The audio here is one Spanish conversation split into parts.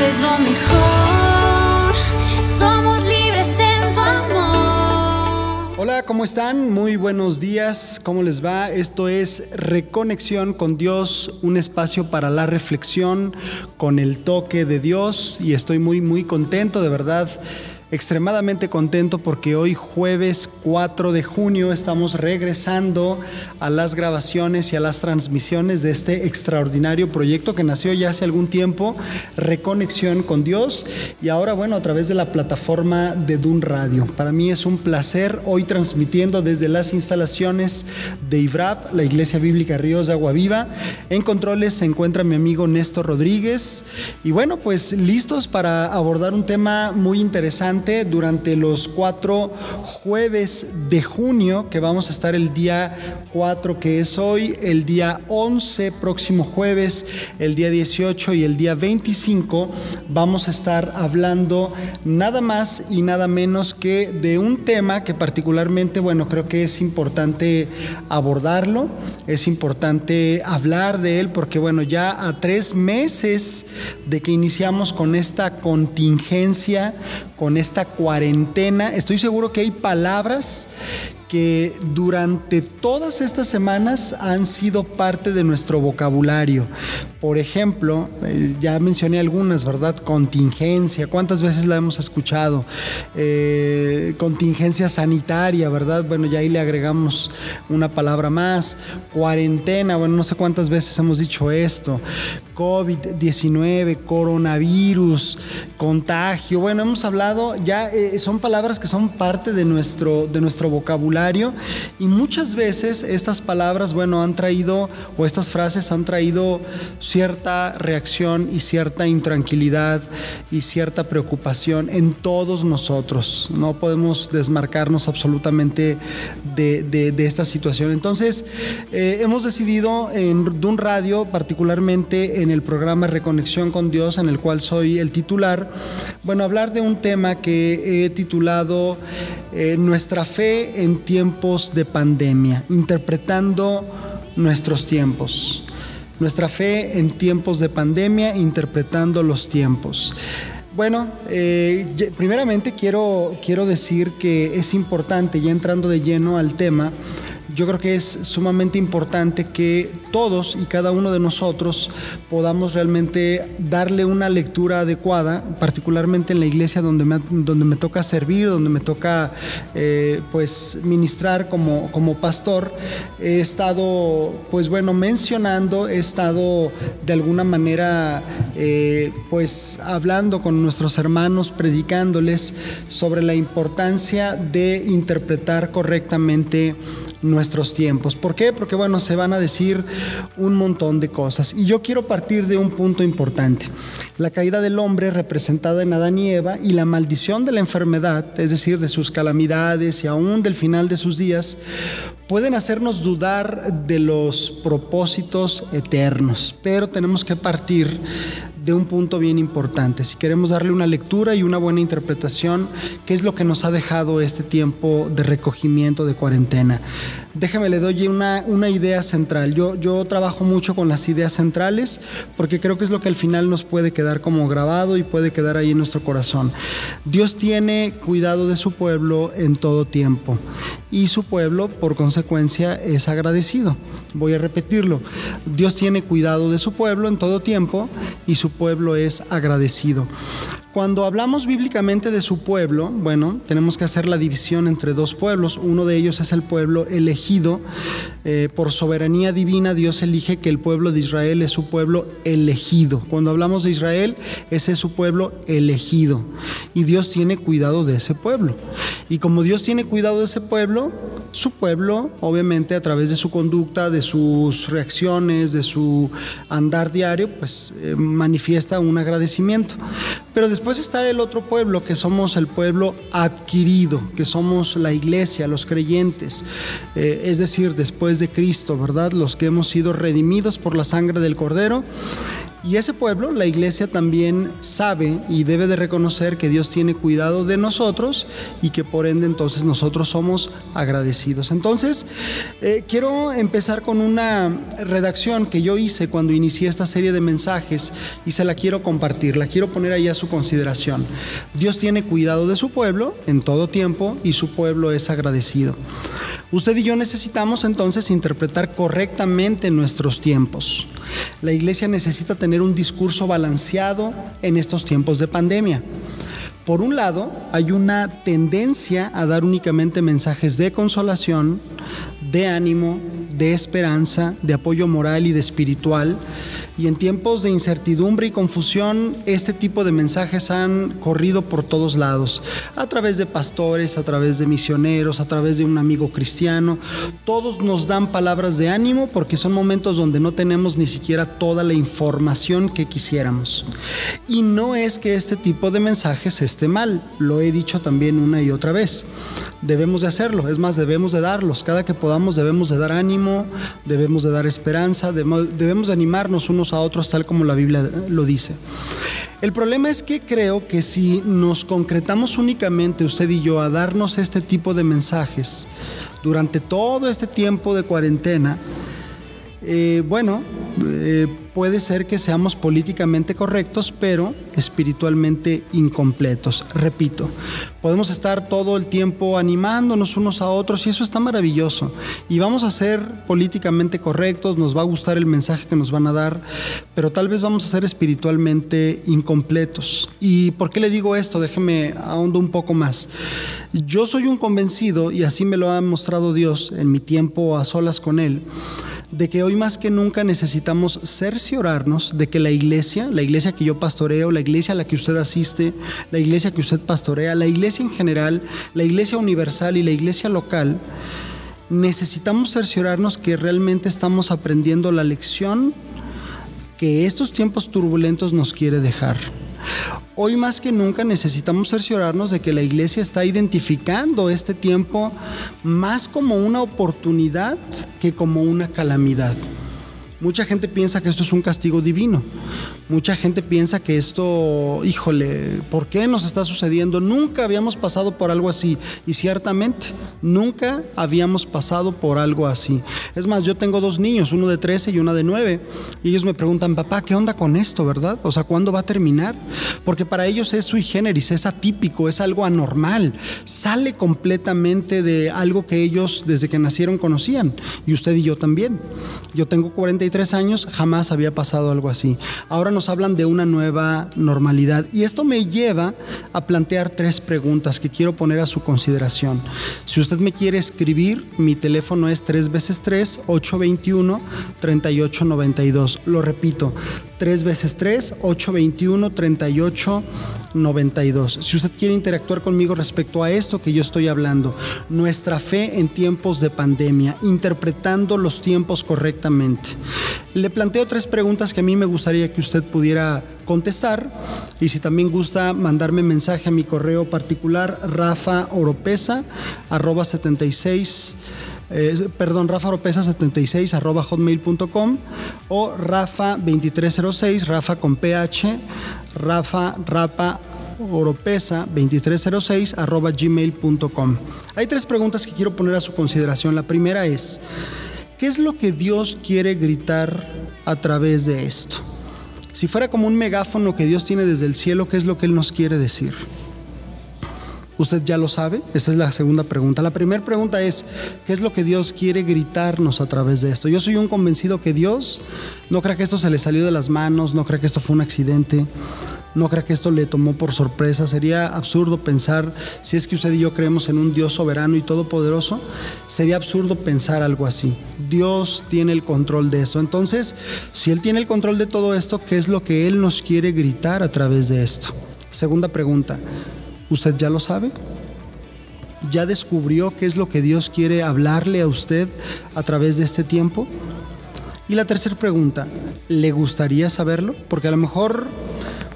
es lo mejor. Somos libres en tu amor. Hola, ¿cómo están? Muy buenos días. ¿Cómo les va? Esto es Reconexión con Dios, un espacio para la reflexión con el toque de Dios. Y estoy muy contento, de verdad. Extremadamente contento porque hoy jueves 4 de junio estamos regresando a las grabaciones y a las transmisiones de este extraordinario proyecto que nació ya hace algún tiempo, Reconexión con Dios, y ahora bueno, a través de la plataforma de DUN Radio. Para mí es un placer hoy transmitiendo desde las instalaciones de IBRAP, la Iglesia Bíblica Ríos de Agua Viva. En controles se encuentra mi amigo Néstor Rodríguez y bueno, pues listos para abordar un tema muy interesante durante los 4 jueves de junio, que vamos a estar el día 4, que es hoy, el día 11, próximo jueves, el día 18 y el día 25, vamos a estar hablando nada más y nada menos que de un tema que particularmente, bueno, creo que es importante abordarlo, es importante hablar de él, porque bueno, ya a 3 meses de que iniciamos con esta contingencia, con esta cuarentena, estoy seguro que hay palabras que durante todas estas semanas han sido parte de nuestro vocabulario. Por ejemplo, ya mencioné algunas, ¿verdad? Contingencia, ¿cuántas veces la hemos escuchado? Contingencia sanitaria, ¿verdad? Bueno, ya ahí le agregamos una palabra más. Cuarentena, bueno, no sé cuántas veces hemos dicho esto. COVID-19, coronavirus, contagio. Bueno, hemos hablado, ya son palabras que son parte de nuestro vocabulario. Y muchas veces estas palabras, bueno, han traído, o estas frases han traído cierta reacción y cierta intranquilidad y cierta preocupación en todos nosotros. No podemos desmarcarnos absolutamente de esta situación. Entonces, hemos decidido en DUN Radio, particularmente en el programa Reconexión con Dios, en el cual soy el titular, bueno, hablar de un tema que he titulado Nuestra fe en tiempos de pandemia, interpretando nuestros tiempos. Nuestra fe en tiempos de pandemia, interpretando los tiempos. Bueno, primeramente quiero decir que es importante, ya entrando de lleno al tema, yo creo que es sumamente importante que todos y cada uno de nosotros podamos realmente darle una lectura adecuada, particularmente en la iglesia donde me toca servir, donde me toca pues ministrar como pastor. He estado, pues bueno, mencionando, he estado de alguna manera pues hablando con nuestros hermanos, predicándoles sobre la importancia de interpretar correctamente nuestros tiempos. ¿Por qué? Porque bueno, se van a decir un montón de cosas. Y yo quiero partir de un punto importante. La caída del hombre representada en Adán y Eva y la maldición de la enfermedad, es decir, de sus calamidades y aún del final de sus días, pueden hacernos dudar de los propósitos eternos. Pero tenemos que partir de un punto bien importante. Si queremos darle una lectura y una buena interpretación, ¿qué es lo que nos ha dejado este tiempo de recogimiento, de cuarentena? Déjeme, le doy una idea central. Yo trabajo mucho con las ideas centrales porque creo que es lo que al final nos puede quedar como grabado y puede quedar ahí en nuestro corazón. Dios tiene cuidado de su pueblo en todo tiempo y su pueblo, por consecuencia, es agradecido. Voy a repetirlo. Dios tiene cuidado de su pueblo en todo tiempo y su pueblo es agradecido. Cuando hablamos bíblicamente de su pueblo, bueno, tenemos que hacer la división entre 2 pueblos. Uno de ellos es el pueblo elegido. Por soberanía divina, Dios elige que el pueblo de Israel es su pueblo elegido. Cuando hablamos de Israel, ese es su pueblo elegido. Y Dios tiene cuidado de ese pueblo. Y como Dios tiene cuidado de ese pueblo, su pueblo, obviamente, a través de su conducta, de sus reacciones, de su andar diario, pues manifiesta un agradecimiento. Pero después está el otro pueblo, que somos el pueblo adquirido, que somos la iglesia, los creyentes, es decir, después de Cristo, ¿verdad? Los que hemos sido redimidos por la sangre del Cordero Y ese pueblo, la iglesia, también sabe y debe de reconocer que Dios tiene cuidado de nosotros y que por ende entonces nosotros somos agradecidos. Entonces, quiero empezar con una redacción que yo hice cuando inicié esta serie de mensajes y se la quiero compartir, la quiero poner ahí a su consideración. Dios tiene cuidado de su pueblo en todo tiempo y su pueblo es agradecido. Usted y yo necesitamos entonces interpretar correctamente nuestros tiempos. La iglesia necesita tener un discurso balanceado en estos tiempos de pandemia. Por un lado, hay una tendencia a dar únicamente mensajes de consolación, de ánimo, de esperanza, de apoyo moral y de espiritual. Y en tiempos de incertidumbre y confusión, este tipo de mensajes han corrido por todos lados, a través de pastores, a través de misioneros, a través de un amigo cristiano. Todos nos dan palabras de ánimo porque son momentos donde no tenemos ni siquiera toda la información que quisiéramos. Y no es que este tipo de mensajes esté mal, lo he dicho también una y otra vez. Debemos de hacerlo, es más, debemos de darlos. Cada que podamos debemos de dar ánimo, debemos de dar esperanza, debemos de animarnos unos a otros tal como la Biblia lo dice. El problema es que creo que si nos concretamos únicamente usted y yo a darnos este tipo de mensajes durante todo este tiempo de cuarentena, puede ser que seamos políticamente correctos, pero espiritualmente incompletos. Repito, podemos estar todo el tiempo animándonos unos a otros y eso está maravilloso. Y vamos a ser políticamente correctos, nos va a gustar el mensaje que nos van a dar, pero tal vez vamos a ser espiritualmente incompletos. ¿Y por qué le digo esto? Déjeme ahondo un poco más. Yo soy un convencido, y así me lo ha mostrado Dios en mi tiempo a solas con Él, de que hoy más que nunca necesitamos cerciorarnos de que la iglesia que yo pastoreo, la iglesia a la que usted asiste, la iglesia que usted pastorea, la iglesia en general, la iglesia universal y la iglesia local, necesitamos cerciorarnos que realmente estamos aprendiendo la lección que estos tiempos turbulentos nos quiere dejar. Hoy más que nunca necesitamos cerciorarnos de que la iglesia está identificando este tiempo más como una oportunidad que como una calamidad. Mucha gente piensa que esto es un castigo divino. Mucha gente piensa que esto, híjole, ¿por qué nos está sucediendo? Nunca habíamos pasado por algo así. Y ciertamente, nunca habíamos pasado por algo así. Es más, yo tengo dos niños, uno de 13 y una de 9. Y ellos me preguntan, papá, ¿qué onda con esto, verdad? O sea, ¿cuándo va a terminar? Porque para ellos es sui generis, es atípico, es algo anormal. Sale completamente de algo que ellos desde que nacieron conocían. Y usted y yo también. Yo tengo 43 años, jamás había pasado algo así. Ahora nos hablan de una nueva normalidad y esto me lleva a plantear tres preguntas que quiero poner a su consideración. Si usted me quiere escribir, mi teléfono es 3x3 821 3892. Lo repito, 3x3 821 3892. Si usted quiere interactuar conmigo respecto a esto que yo estoy hablando, nuestra fe en tiempos de pandemia, interpretando los tiempos correctamente. Le planteo tres preguntas que a mí me gustaría que usted pudiera contestar y si también gusta mandarme mensaje a mi correo particular rafaoropesa 76 arroba hotmail.com o rafa2306 rafa con ph rafaoropesa2306 arroba gmail.com. Hay tres preguntas que quiero poner a su consideración. La primera es: ¿qué es lo que Dios quiere gritar a través de esto? Si fuera como un megáfono que Dios tiene desde el cielo, ¿qué es lo que Él nos quiere decir? ¿Usted ya lo sabe? Esta es la segunda pregunta. La primera pregunta es, ¿qué es lo que Dios quiere gritarnos a través de esto? Yo soy un convencido que Dios no cree que esto se le salió de las manos, no cree que esto fue un accidente, no cree que esto le tomó por sorpresa. Sería absurdo pensar, si es que usted y yo creemos en un Dios soberano y todopoderoso, sería absurdo pensar algo así. Dios tiene el control de esto. Entonces, si Él tiene el control de todo esto, ¿qué es lo que Él nos quiere gritar a través de esto? Segunda pregunta, ¿usted ya lo sabe? ¿Ya descubrió qué es lo que Dios quiere hablarle a usted a través de este tiempo? Y la tercera pregunta, ¿le gustaría saberlo? Porque a lo mejor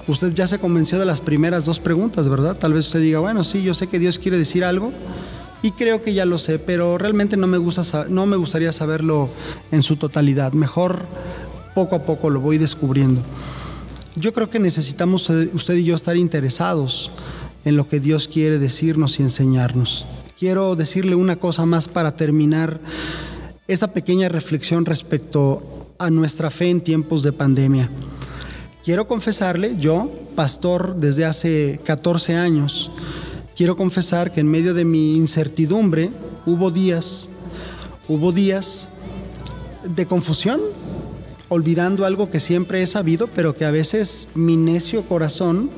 usted ya se convenció de las primeras dos preguntas, ¿verdad? Tal vez usted diga, bueno, sí, yo sé que Dios quiere decir algo y creo que ya lo sé, pero realmente no me gustaría saberlo en su totalidad. Mejor poco a poco lo voy descubriendo. Yo creo que necesitamos usted y yo estar interesados en lo que Dios quiere decirnos y enseñarnos. Quiero decirle una cosa más para terminar esta pequeña reflexión respecto a nuestra fe en tiempos de pandemia. Quiero confesarle, yo, pastor desde hace 14 años, quiero confesar que en medio de mi incertidumbre hubo días de confusión, olvidando algo que siempre he sabido, pero que a veces mi necio corazón,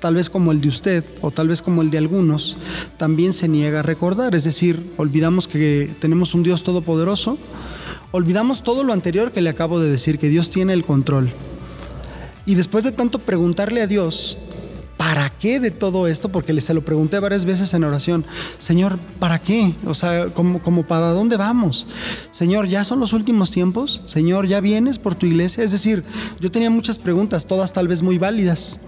tal vez como el de usted o tal vez como el de algunos, también se niega a recordar. Es decir, olvidamos que tenemos un Dios todopoderoso, olvidamos todo lo anterior que le acabo de decir, que Dios tiene el control. Y después de tanto preguntarle a Dios, ¿para qué de todo esto? Porque se lo pregunté varias veces en oración. Señor, ¿para qué? O sea, ¿como para dónde vamos? Señor, ¿ya son los últimos tiempos? Señor, ¿ya vienes por tu iglesia? Es decir, yo tenía muchas preguntas, todas tal vez muy válidas,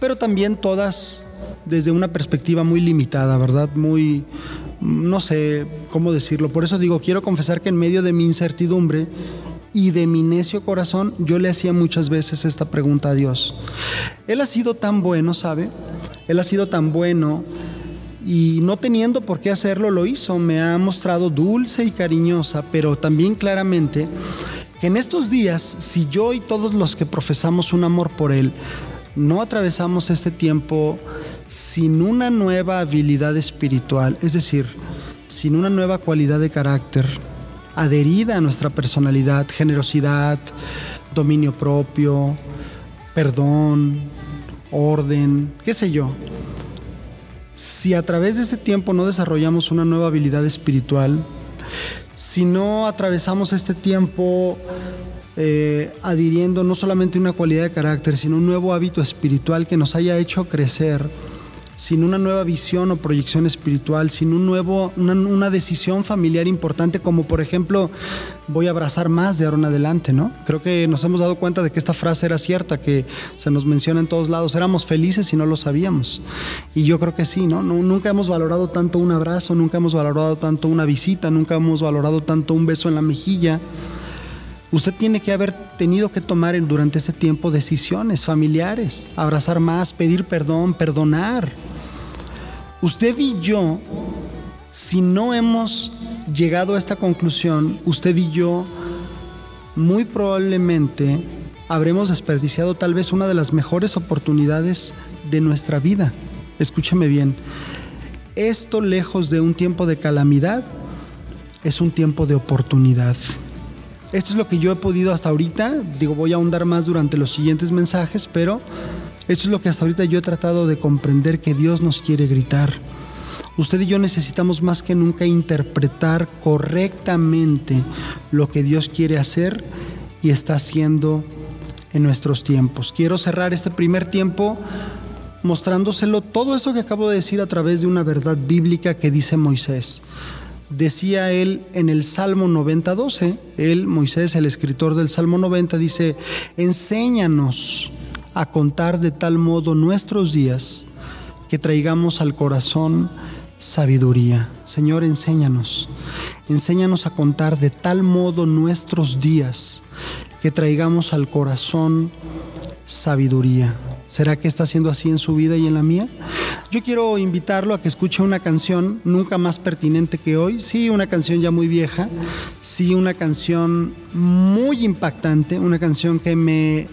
pero también todas desde una perspectiva muy limitada, ¿verdad? Muy, no sé cómo decirlo. Por eso digo, quiero confesar que en medio de mi incertidumbre y de mi necio corazón, yo le hacía muchas veces esta pregunta a Dios. Él ha sido tan bueno, ¿sabe? Él ha sido tan bueno, y no teniendo por qué hacerlo, lo hizo. Me ha mostrado dulce y cariñosa, pero también claramente que en estos días, si yo y todos los que profesamos un amor por Él no atravesamos este tiempo sin una nueva habilidad espiritual, es decir, sin una nueva cualidad de carácter adherida a nuestra personalidad, generosidad, dominio propio, perdón, orden, qué sé yo. Si a través de este tiempo no desarrollamos una nueva habilidad espiritual, si no atravesamos este tiempo adhiriendo no solamente una cualidad de carácter, sino un nuevo hábito espiritual que nos haya hecho crecer, sin una nueva visión o proyección espiritual, sin una decisión familiar importante, como por ejemplo, voy a abrazar más de ahora en adelante, ¿no? Creo que nos hemos dado cuenta de que esta frase era cierta, que se nos menciona en todos lados. Éramos felices y no lo sabíamos. Y yo creo que sí, ¿no? Nunca hemos valorado tanto un abrazo, nunca hemos valorado tanto una visita, nunca hemos valorado tanto un beso en la mejilla. Usted tiene que haber tenido que tomar durante este tiempo decisiones familiares, abrazar más, pedir perdón, perdonar. Usted y yo, si no hemos llegado a esta conclusión, usted y yo muy probablemente habremos desperdiciado tal vez una de las mejores oportunidades de nuestra vida. Escúcheme bien, esto, lejos de un tiempo de calamidad, es un tiempo de oportunidad. Esto es lo que yo he podido hasta ahorita. Digo, voy a ahondar más durante los siguientes mensajes, pero esto es lo que hasta ahorita yo he tratado de comprender, que Dios nos quiere gritar. Usted y yo necesitamos más que nunca interpretar correctamente lo que Dios quiere hacer y está haciendo en nuestros tiempos. Quiero cerrar este primer tiempo mostrándoselo todo esto que acabo de decir a través de una verdad bíblica que dice Moisés. Decía él en el Salmo 90:12, él, Moisés, el escritor del Salmo 90, dice: enséñanos a contar de tal modo nuestros días que traigamos al corazón sabiduría. Señor, enséñanos a contar de tal modo nuestros días que traigamos al corazón sabiduría. ¿Será que está siendo así en su vida y en la mía? Yo quiero invitarlo a que escuche una canción nunca más pertinente que hoy. Sí, una canción ya muy vieja. Sí, una canción muy impactante. Una canción que me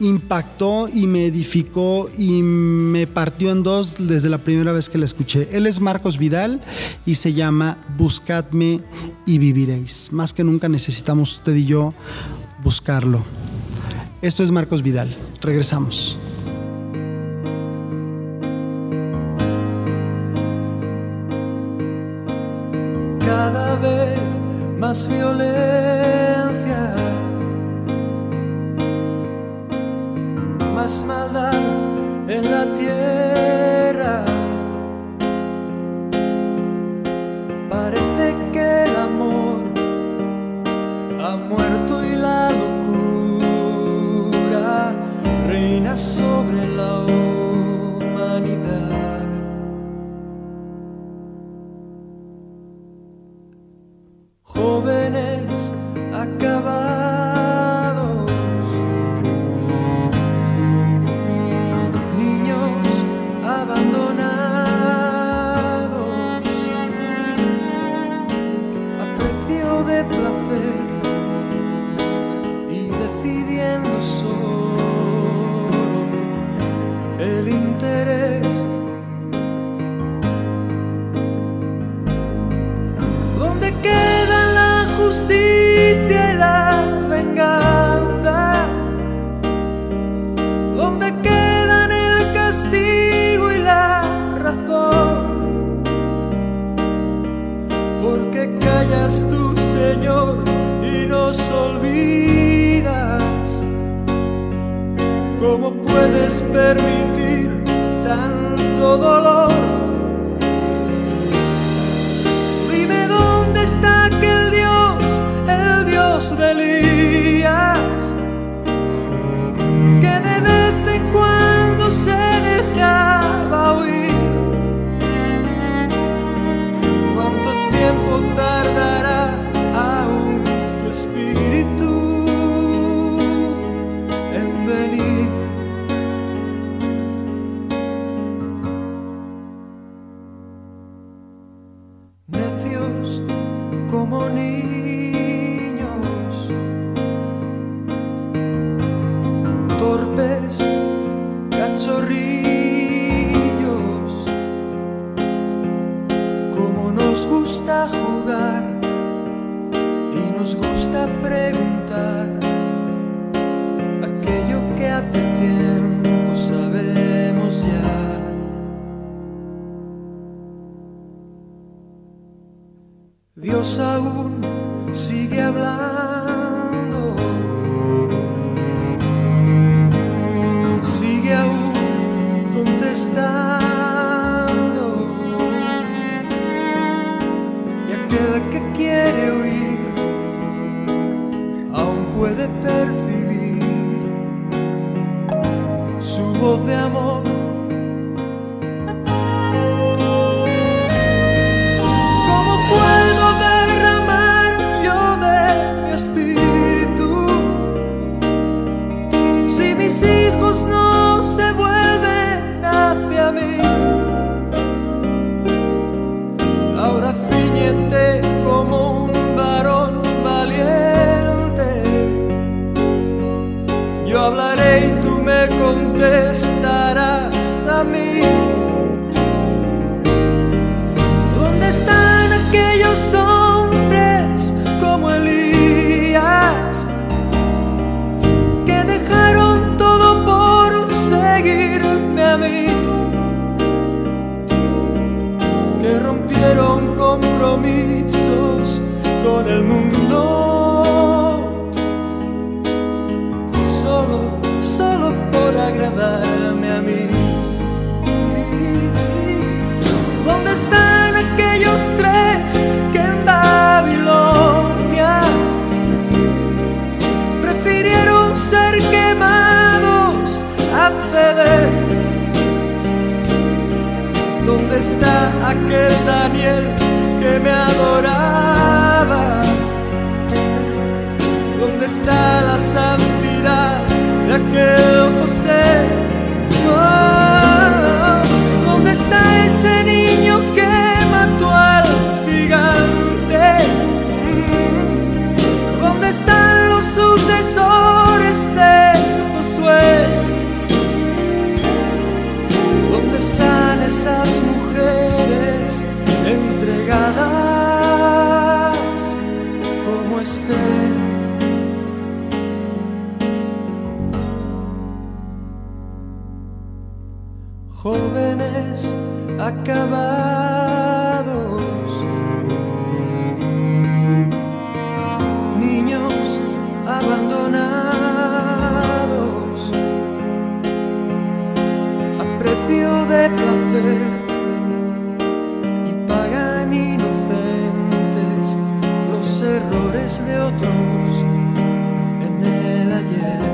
impactó y me edificó y me partió en dos desde la primera vez que la escuché. Él es Marcos Vidal y se llama Buscadme y Viviréis. Más que nunca necesitamos usted y yo buscarlo. Esto es Marcos Vidal. Regresamos. Cada vez más violencia, más maldad en la tierra. Parece que el amor ha muerto y la locura reina sobre la humanidad. Jóvenes acabados, ¿Dónde quedan el castigo y la razón? ¿Por qué callas tú, Señor, y nos olvidas? ¿Cómo puedes permitir tanto dolor? Dime dónde está aquel Dios, el Dios de Elías, que de vez en cuando se dejaba oír. ¿Cuánto tiempo tardará aún tu espíritu en venir? Necios como niños, torpes cachorrillos, como nos gusta jugar y nos gusta preguntar aquello que hace tiempo sabemos ya. Dios aún sigue hablando, y aquel que quiere oír aún puede percibir su voz de amor. ¿Cómo puedo derramar yo de mi espíritu si mis hijos no se vuelven hacia mí? Ahora ciñete como un varón valiente, yo hablaré y tú me contestarás a mí. ¿Dónde están aquellos hombres como Elías que dejaron todo por seguirme a mí? Que rompieron compromisos con el mundo solo por agradarme a mí. ¿Dónde están aquellos tres que en Babilonia prefirieron ser quemados a ceder? ¿Dónde está aquel Daniel que me adoraba? ¿Dónde está la santidad de aquel José? Oh, ¿dónde está ese niño que mató al gigante? ¿Dónde están los sucesores de Josué? Están esas mujeres entregadas como Esther. Jóvenes acabados, niños abandonados, de placer, y pagan inocentes los errores de otros en el ayer.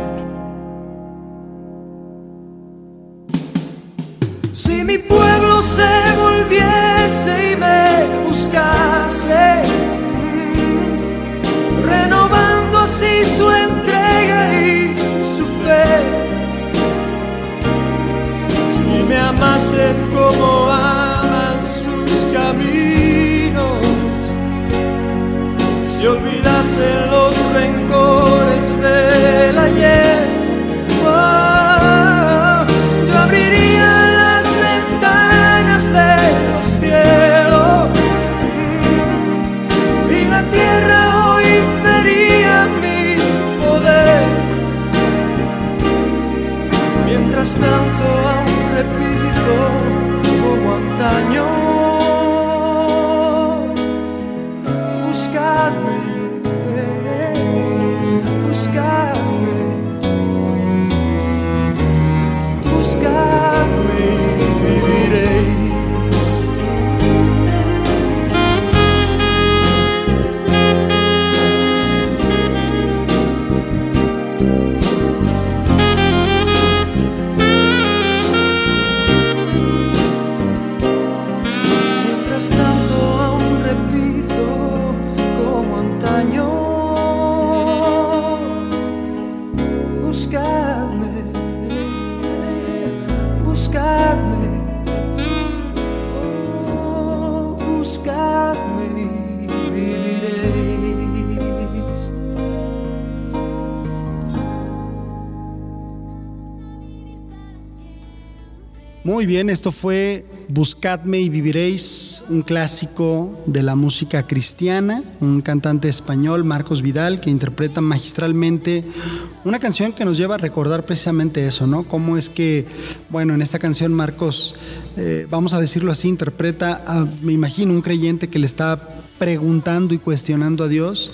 Si mi pueblo se volviese y me buscase, renovando así su entrega y su fe, me amasen como aman sus caminos, si olvidasen los rencores del ayer, oh, yo abriría las ventanas de los cielos y la tierra hoy vería mi poder. Mientras tanto aún repito como antaño, buscadme y viviréis. Muy bien, esto fue Buscadme y Viviréis, un clásico de la música cristiana, un cantante español, Marcos Vidal, que interpreta magistralmente una canción que nos lleva a recordar precisamente eso, ¿no? Cómo es que, bueno, en esta canción Marcos, vamos a decirlo así, interpreta a, me imagino, un creyente que le está preguntando y cuestionando a Dios,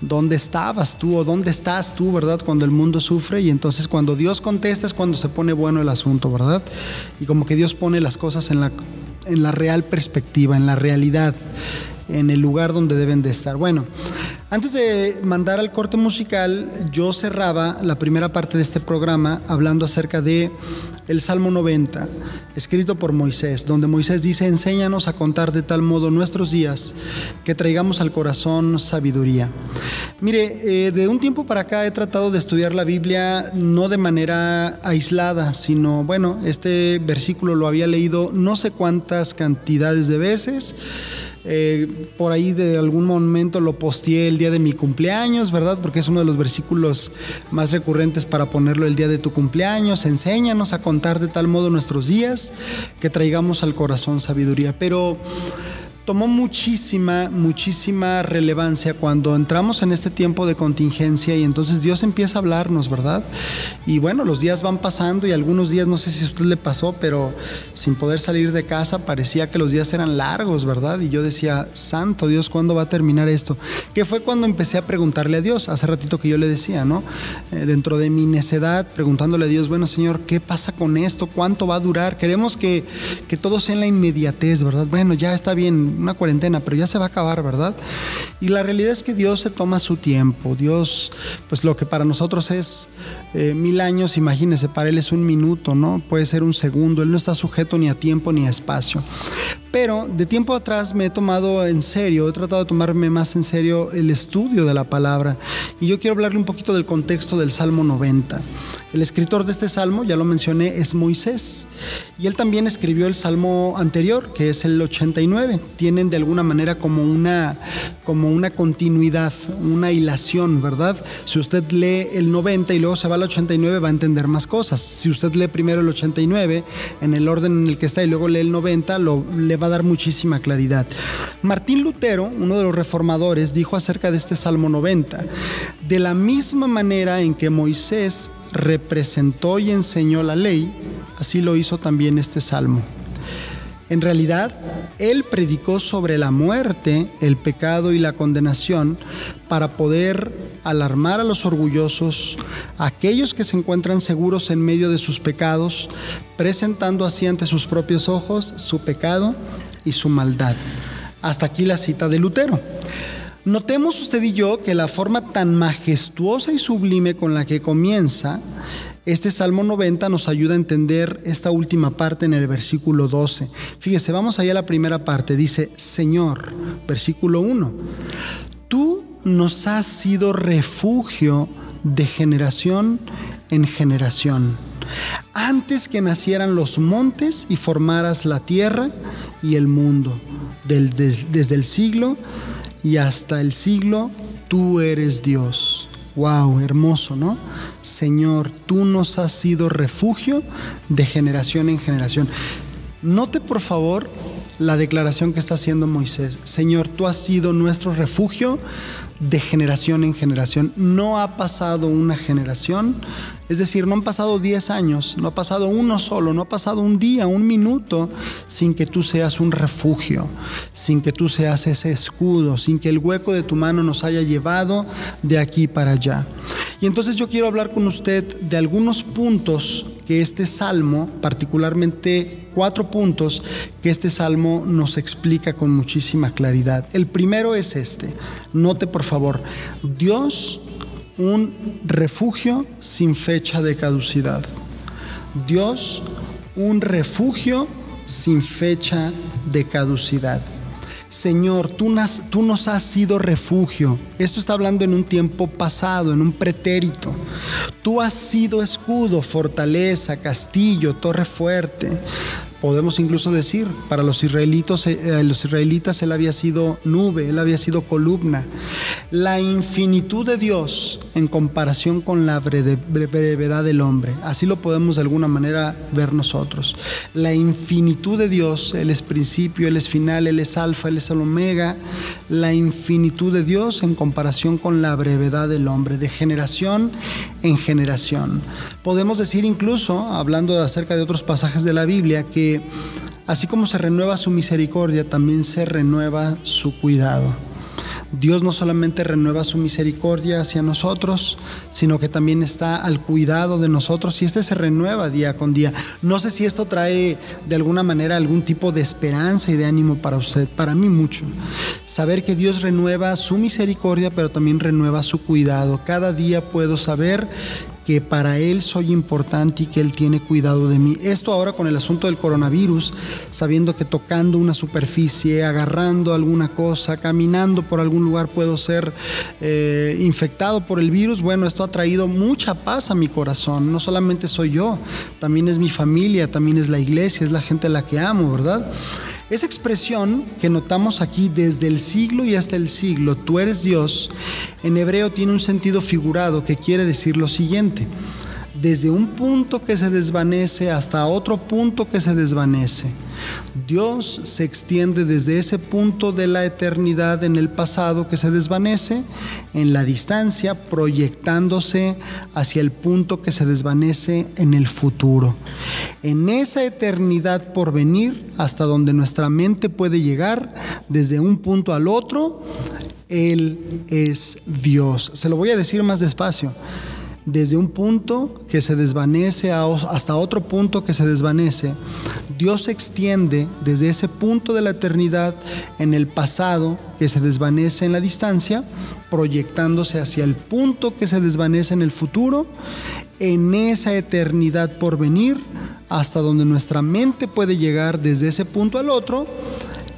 ¿dónde estabas tú o dónde estás tú, verdad? Cuando el mundo sufre, y entonces cuando Dios contesta es cuando se pone bueno el asunto, ¿verdad? Y como que Dios pone las cosas en la real perspectiva, en la realidad, en el lugar donde deben de estar. Bueno, antes de mandar al corte musical, yo cerraba la primera parte de este programa hablando acerca de el Salmo 90, escrito por Moisés, donde Moisés dice: enséñanos a contar de tal modo nuestros días que traigamos al corazón sabiduría. Mire, de un tiempo para acá he tratado de estudiar la Biblia no de manera aislada, sino, bueno, este versículo lo había leído no sé cuántas cantidades de veces. Por ahí de algún momento lo posteé el día de mi cumpleaños, ¿verdad? Porque es uno de los versículos más recurrentes para ponerlo el día de tu cumpleaños. Enséñanos a contar de tal modo nuestros días que traigamos al corazón sabiduría. Pero tomó muchísima relevancia cuando entramos en este tiempo de contingencia, y entonces Dios empieza a hablarnos, ¿verdad? Y bueno, los días van pasando, y algunos días, no sé si a usted le pasó, pero sin poder salir de casa parecía que los días eran largos, ¿verdad? Y yo decía: santo Dios, ¿cuándo va a terminar esto? Que fue cuando empecé a preguntarle a Dios, hace ratito que yo le decía, ¿no? Dentro de mi necedad, preguntándole a Dios: bueno, Señor, ¿qué pasa con esto? ¿Cuánto va a durar? Queremos que todo sea en la inmediatez, ¿verdad? Bueno, ya está bien una cuarentena, pero ya se va a acabar, ¿verdad? Y la realidad es que Dios se toma su tiempo. Dios, pues lo que para nosotros es 1000 años, imagínense, para Él es un minuto, ¿no? Puede ser un segundo. Él no está sujeto ni a tiempo ni a espacio. Pero de tiempo atrás me he tomado en serio, he tratado de tomarme más en serio el estudio de la palabra. Y yo quiero hablarle un poquito del contexto del Salmo 90. El escritor de este salmo, ya lo mencioné, es Moisés. Y él también escribió el salmo anterior, que es el 89. Tienen de alguna manera como una continuidad, una hilación, ¿verdad? Si usted lee el 90 y luego se va al 89, va a entender más cosas. Si usted lee primero el 89, en el orden en el que está, y luego lee el 90, le va a dar muchísima claridad. Martín Lutero, uno de los reformadores, dijo acerca de este Salmo 90: de la misma manera en que Moisés representó y enseñó la ley, así lo hizo también este salmo. En realidad, él predicó sobre la muerte, el pecado y la condenación para poder alarmar a los orgullosos, a aquellos que se encuentran seguros en medio de sus pecados, presentando así ante sus propios ojos su pecado y su maldad. Hasta aquí la cita de Lutero. Notemos usted y yo que la forma tan majestuosa y sublime con la que comienza este Salmo 90 nos ayuda a entender esta última parte en el versículo 12. Fíjese, vamos allá a la primera parte. Dice: Señor, versículo 1, tú nos has sido refugio de generación en generación. Antes que nacieran los montes y formaras la tierra y el mundo, desde el siglo y hasta el siglo, tú eres Dios. Wow, hermoso, ¿no? Señor, tú nos has sido refugio de generación en generación. Note, por favor, la declaración que está haciendo Moisés. Señor, tú has sido nuestro refugio de generación en generación. No ha pasado una generación, es decir, no han pasado 10 años, no ha pasado uno solo, no ha pasado un día, un minuto, sin que tú seas un refugio, sin que tú seas ese escudo, sin que el hueco de tu mano nos haya llevado de aquí para allá. Y entonces yo quiero hablar con usted de algunos puntos que este salmo, particularmente 4 puntos, que este salmo nos explica con muchísima claridad. El primero es este, note por favor, Dios, un refugio sin fecha de caducidad. Dios, un refugio sin fecha de caducidad. Señor, tú nos has sido refugio. Esto está hablando en un tiempo pasado, en un pretérito. Tú has sido escudo, fortaleza, castillo, torre fuerte. Podemos incluso decir, para los israelitas Él había sido nube, Él había sido columna. La infinitud de Dios en comparación con la brevedad del hombre. Así lo podemos de alguna manera ver nosotros. La infinitud de Dios, Él es principio, Él es final, Él es alfa, Él es el omega. La infinitud de Dios en comparación con la brevedad del hombre, de generación en generación. Podemos decir incluso, hablando acerca de otros pasajes de la Biblia, que así como se renueva su misericordia, también se renueva su cuidado. Dios no solamente renueva su misericordia hacia nosotros, sino que también está al cuidado de nosotros, y este se renueva día con día. No sé si esto trae de alguna manera algún tipo de esperanza y de ánimo para usted, para mí mucho. Saber que Dios renueva su misericordia, pero también renueva su cuidado. Cada día puedo saber que para Él soy importante y que Él tiene cuidado de mí. Esto ahora con el asunto del coronavirus, sabiendo que tocando una superficie, agarrando alguna cosa, caminando por algún lugar puedo ser infectado por el virus. Bueno, esto ha traído mucha paz a mi corazón. No solamente soy yo, también es mi familia, también es la iglesia, es la gente a la que amo, ¿verdad? Esa expresión que notamos aquí desde el siglo y hasta el siglo, tú eres Dios, en hebreo tiene un sentido figurado que quiere decir lo siguiente: desde un punto que se desvanece hasta otro punto que se desvanece. Dios se extiende desde ese punto de la eternidad en el pasado que se desvanece, en la distancia, proyectándose hacia el punto que se desvanece en el futuro. En esa eternidad por venir, hasta donde nuestra mente puede llegar, desde un punto al otro, Él es Dios. Se lo voy a decir más despacio. Desde un punto que se desvanece hasta otro punto que se desvanece, Dios se extiende desde ese punto de la eternidad en el pasado que se desvanece en la distancia, proyectándose hacia el punto que se desvanece en el futuro, en esa eternidad por venir, hasta donde nuestra mente puede llegar desde ese punto al otro,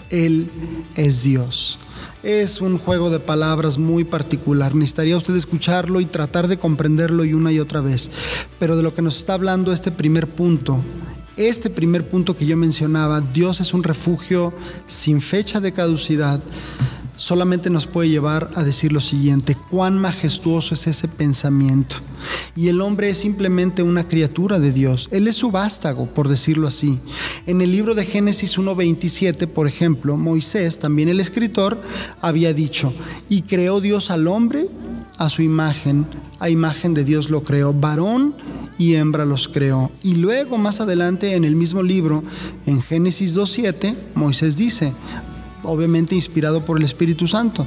Él es Dios. Es un juego de palabras muy particular. Necesitaría usted escucharlo y tratar de comprenderlo y una y otra vez. Pero de lo que nos está hablando este primer punto que yo mencionaba, Dios es un refugio sin fecha de caducidad, solamente nos puede llevar a decir lo siguiente: cuán majestuoso es ese pensamiento. Y el hombre es simplemente una criatura de Dios. Él es su vástago, por decirlo así. En el libro de Génesis 1:27, por ejemplo, Moisés, también el escritor, había dicho: y creó Dios al hombre a su imagen, a imagen de Dios lo creó, varón y hembra los creó. Y luego, más adelante, en el mismo libro, en Génesis 2:7, Moisés dice, obviamente inspirado por el Espíritu Santo: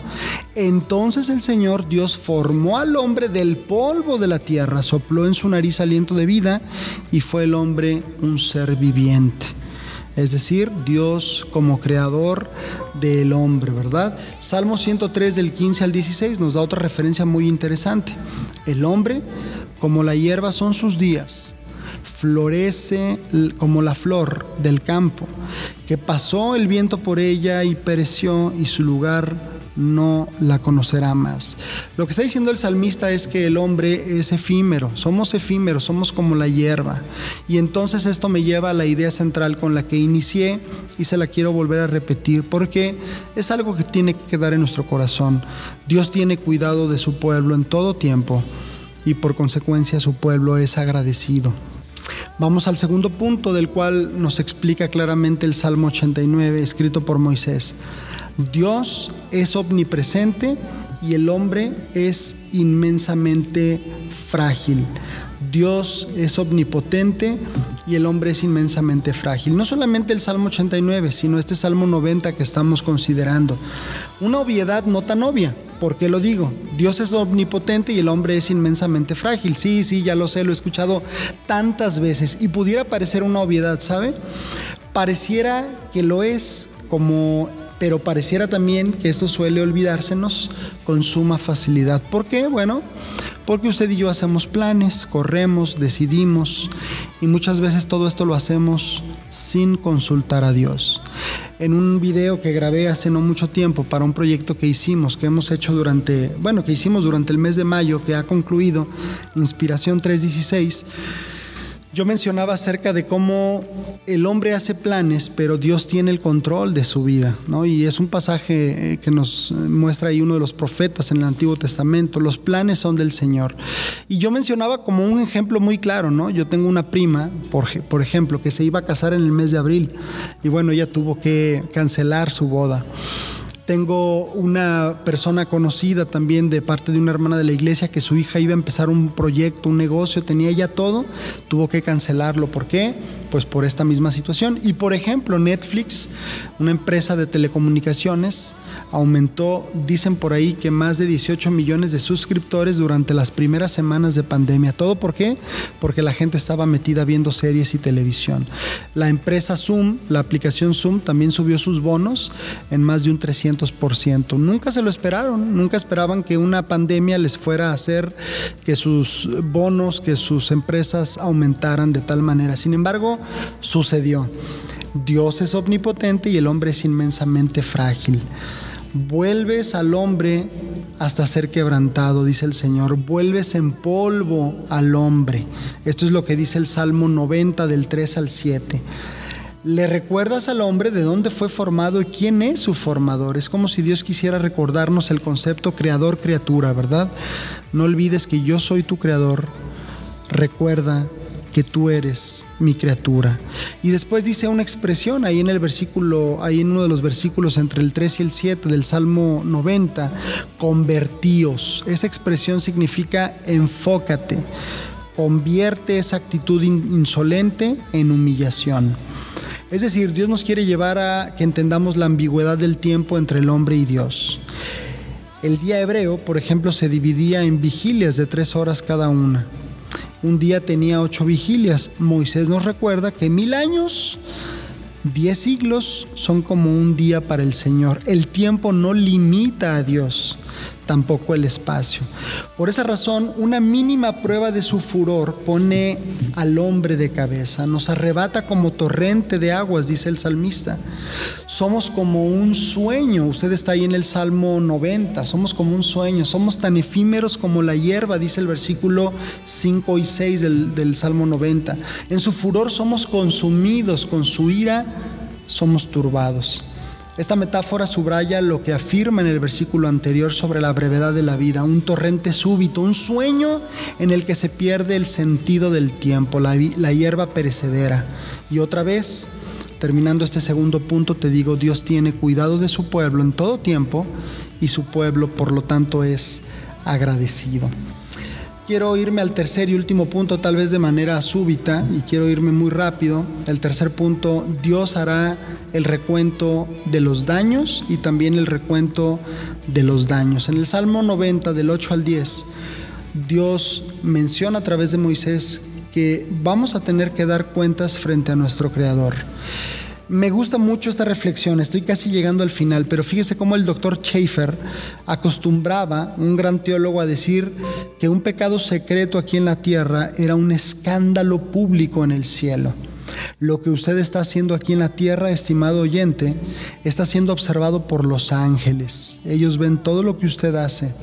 entonces el Señor Dios formó al hombre del polvo de la tierra, sopló en su nariz aliento de vida y fue el hombre un ser viviente. Es decir, Dios como creador del hombre, ¿verdad? Salmo 103 del 15 al 16 nos da otra referencia muy interesante. El hombre, como la hierba son sus días, florece como la flor del campo, que pasó el viento por ella y pereció, y su lugar no la conocerá más. Lo que está diciendo el salmista es que el hombre es efímero, somos como la hierba. Y entonces esto me lleva a la idea central con la que inicié y se la quiero volver a repetir, porque es algo que tiene que quedar en nuestro corazón. Dios tiene cuidado de su pueblo en todo tiempo, y por consecuencia su pueblo es agradecido. Vamos al segundo punto, del cual nos explica claramente el Salmo 89, escrito por Moisés. Dios es omnipresente y el hombre es inmensamente frágil. Dios es omnipotente y el hombre es inmensamente frágil. No solamente el Salmo 89, sino este Salmo 90 que estamos considerando. Una obviedad no tan obvia. ¿Por qué lo digo? Dios es omnipotente y el hombre es inmensamente frágil. Sí, ya lo sé, lo he escuchado tantas veces. Y pudiera parecer una obviedad, ¿sabe? Pareciera que lo es, pero pareciera también que esto suele olvidársenos con suma facilidad. ¿Por qué? Bueno, porque usted y yo hacemos planes, corremos, decidimos, y muchas veces todo esto lo hacemos sin consultar a Dios. En un video que grabé hace no mucho tiempo para un proyecto que hicimos, que hicimos durante el mes de mayo, que ha concluido, Inspiración 316, yo mencionaba acerca de cómo el hombre hace planes, pero Dios tiene el control de su vida, ¿no? Y es un pasaje que nos muestra ahí uno de los profetas en el Antiguo Testamento. Los planes son del Señor. Y yo mencionaba como un ejemplo muy claro, ¿no? Yo tengo una prima, por ejemplo, que se iba a casar en el mes de abril. Y bueno, ella tuvo que cancelar su boda. Tengo una persona conocida también de parte de una hermana de la iglesia que su hija iba a empezar un proyecto, un negocio, tenía ella todo, tuvo que cancelarlo. ¿Por qué? Pues por esta misma situación. Y por ejemplo, Netflix, una empresa de telecomunicaciones, aumentó, dicen por ahí, que más de 18 millones de suscriptores durante las primeras semanas de pandemia. ¿Todo por qué? Porque la gente estaba metida viendo series y televisión. La empresa Zoom, la aplicación Zoom, también subió sus bonos en más de un 300%. Nunca se lo esperaron, nunca esperaban que una pandemia les fuera a hacer que sus bonos, que sus empresas aumentaran de tal manera. Sin embargo, sucedió. Dios es omnipotente y el hombre es inmensamente frágil. Vuelves al hombre hasta ser quebrantado, dice el Señor. Vuelves en polvo al hombre. Esto es lo que dice el Salmo 90 del 3 al 7. Le recuerdas al hombre de dónde fue formado y quién es su formador. Es como si Dios quisiera recordarnos el concepto creador-criatura, ¿verdad? No olvides que yo soy tu creador. Recuerda que tú eres mi criatura. Y después dice una expresión ahí en el versículo, ahí en uno de los versículos entre el 3 y el 7 del Salmo 90, convertíos. Esa expresión significa enfócate, convierte esa actitud insolente en humillación. Es decir, Dios nos quiere llevar a que entendamos la ambigüedad del tiempo entre el hombre y Dios. El día hebreo, por ejemplo, se dividía en vigilias de 3 horas cada una. Un día tenía 8 vigilias. Moisés nos recuerda que 1000 años, 10 siglos son como un día para el Señor. El tiempo no limita a Dios, tampoco el espacio. Por esa razón, una mínima prueba de su furor pone al hombre de cabeza. Nos arrebata como torrente de aguas, dice el salmista. Somos como un sueño. Usted está ahí en el Salmo 90. Somos como un sueño. Somos tan efímeros como la hierba, dice el versículo 5 y 6 del Salmo 90. En su furor somos consumidos, con su ira somos turbados. Esta metáfora subraya lo que afirma en el versículo anterior sobre la brevedad de la vida, un torrente súbito, un sueño en el que se pierde el sentido del tiempo, la hierba perecedera. Y otra vez, terminando este segundo punto, te digo, Dios tiene cuidado de su pueblo en todo tiempo y su pueblo, por lo tanto, es agradecido. Quiero irme al tercer y último punto, tal vez de manera súbita, y quiero irme muy rápido. El tercer punto, Dios hará el recuento de los daños y también el recuento de los daños. En el Salmo 90, del 8 al 10, Dios menciona a través de Moisés que vamos a tener que dar cuentas frente a nuestro Creador. Me gusta mucho esta reflexión, estoy casi llegando al final, pero fíjese cómo el doctor Schaeffer acostumbraba, un gran teólogo, a decir que un pecado secreto aquí en la tierra era un escándalo público en el cielo. Lo que usted está haciendo aquí en la tierra, estimado oyente, está siendo observado por los ángeles. Ellos ven todo lo que usted hace.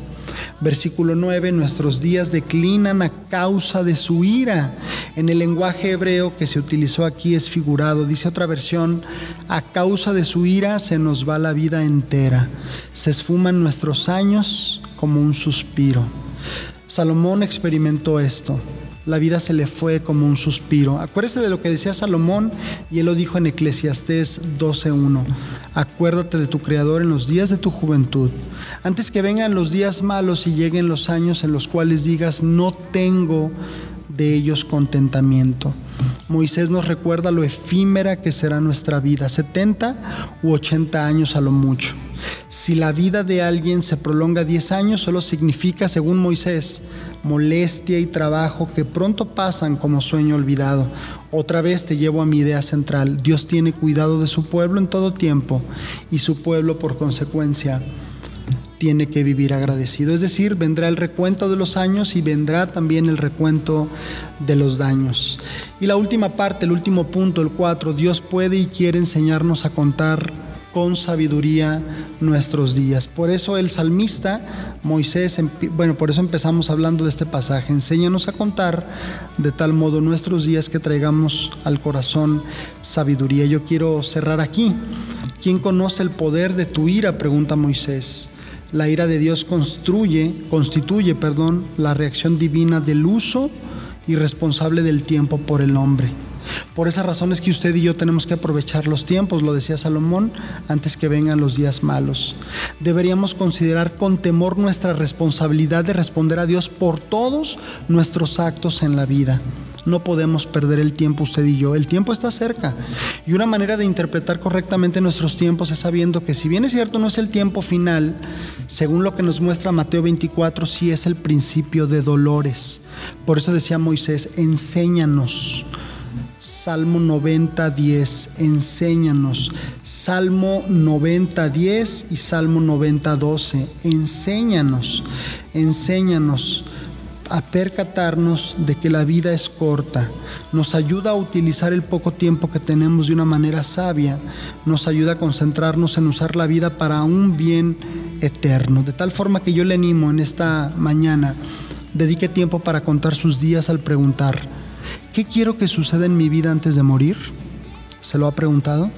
Versículo 9, nuestros días declinan a causa de su ira. En el lenguaje hebreo que se utilizó aquí es figurado. Dice otra versión, a causa de su ira se nos va la vida entera. Se esfuman nuestros años como un suspiro. Salomón experimentó esto. la vida se le fue como un suspiro. Acuérdese de lo que decía Salomón, y él lo dijo en Eclesiastés 12:1. Acuérdate de tu Creador en los días de tu juventud, antes que vengan los días malos y lleguen los años en los cuales digas, no tengo de ellos contentamiento. Moisés nos recuerda lo efímera que será nuestra vida, 70 u 80 años a lo mucho. Si la vida de alguien se prolonga 10 años, solo significa, según Moisés, molestia y trabajo que pronto pasan como sueño olvidado. Otra vez te llevo a mi idea central. Dios tiene cuidado de su pueblo en todo tiempo, y su pueblo, por consecuencia, tiene que vivir agradecido. Es decir, vendrá el recuento de los años y vendrá también el recuento de los daños. Y la última parte, el último punto, el 4, Dios puede y quiere enseñarnos a contar con sabiduría nuestros días. Por eso el salmista Moisés, por eso empezamos hablando de este pasaje. Enséñanos a contar de tal modo nuestros días que traigamos al corazón sabiduría. Yo quiero cerrar aquí. ¿Quién conoce el poder de tu ira?, pregunta Moisés. La ira de Dios constituye, la reacción divina del uso irresponsable del tiempo por el hombre. Por esa razón es que usted y yo tenemos que aprovechar los tiempos, lo decía Salomón, antes que vengan los días malos. Deberíamos considerar con temor nuestra responsabilidad de responder a Dios por todos nuestros actos en la vida. No podemos perder el tiempo usted y yo. El tiempo está cerca, y una manera de interpretar correctamente nuestros tiempos es sabiendo que, si bien es cierto no es el tiempo final, según lo que nos muestra Mateo 24, sí es el principio de dolores. Por eso decía Moisés, enséñanos. Salmo 90:10, enséñanos. Salmo 90:10 y Salmo 90:12, enséñanos a percatarnos de que la vida es corta. Nos ayuda a utilizar el poco tiempo que tenemos de una manera sabia. Nos ayuda a concentrarnos en usar la vida para un bien eterno. De tal forma que yo le animo en esta mañana, dedique tiempo para contar sus días al preguntar, ¿qué quiero que suceda en mi vida antes de morir? ¿Se lo ha preguntado?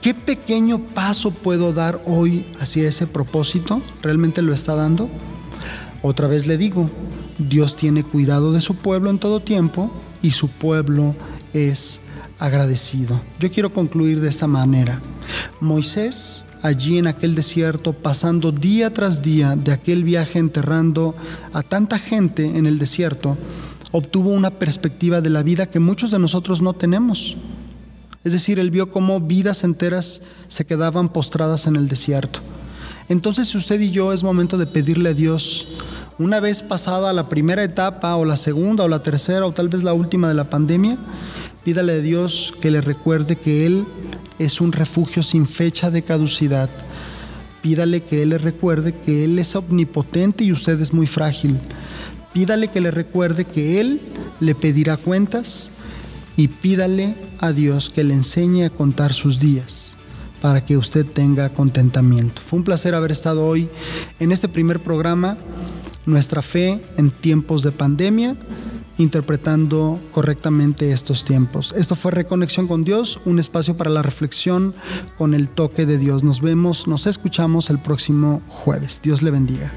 ¿Qué pequeño paso puedo dar hoy hacia ese propósito? ¿Realmente lo está dando? Otra vez le digo, Dios tiene cuidado de su pueblo en todo tiempo, y su pueblo es agradecido. Yo quiero concluir de esta manera. Moisés, allí en aquel desierto, pasando día tras día de aquel viaje, enterrando a tanta gente en el desierto, obtuvo una perspectiva de la vida que muchos de nosotros no tenemos. Es decir, él vio cómo vidas enteras se quedaban postradas en el desierto. Entonces, usted y yo, es momento de pedirle a Dios, una vez pasada la primera etapa, o la segunda, o la tercera, o tal vez la última de la pandemia, pídale a Dios que le recuerde que Él es un refugio sin fecha de caducidad. Pídale que Él le recuerde que Él es omnipotente y usted es muy frágil. Pídale que le recuerde que Él le pedirá cuentas, y pídale a Dios que le enseñe a contar sus días, para que usted tenga contentamiento. Fue un placer haber estado hoy en este primer programa, Nuestra Fe en Tiempos de Pandemia, interpretando correctamente estos tiempos. Esto fue Reconexión con Dios, un espacio para la reflexión con el toque de Dios. Nos escuchamos el próximo jueves. Dios le bendiga.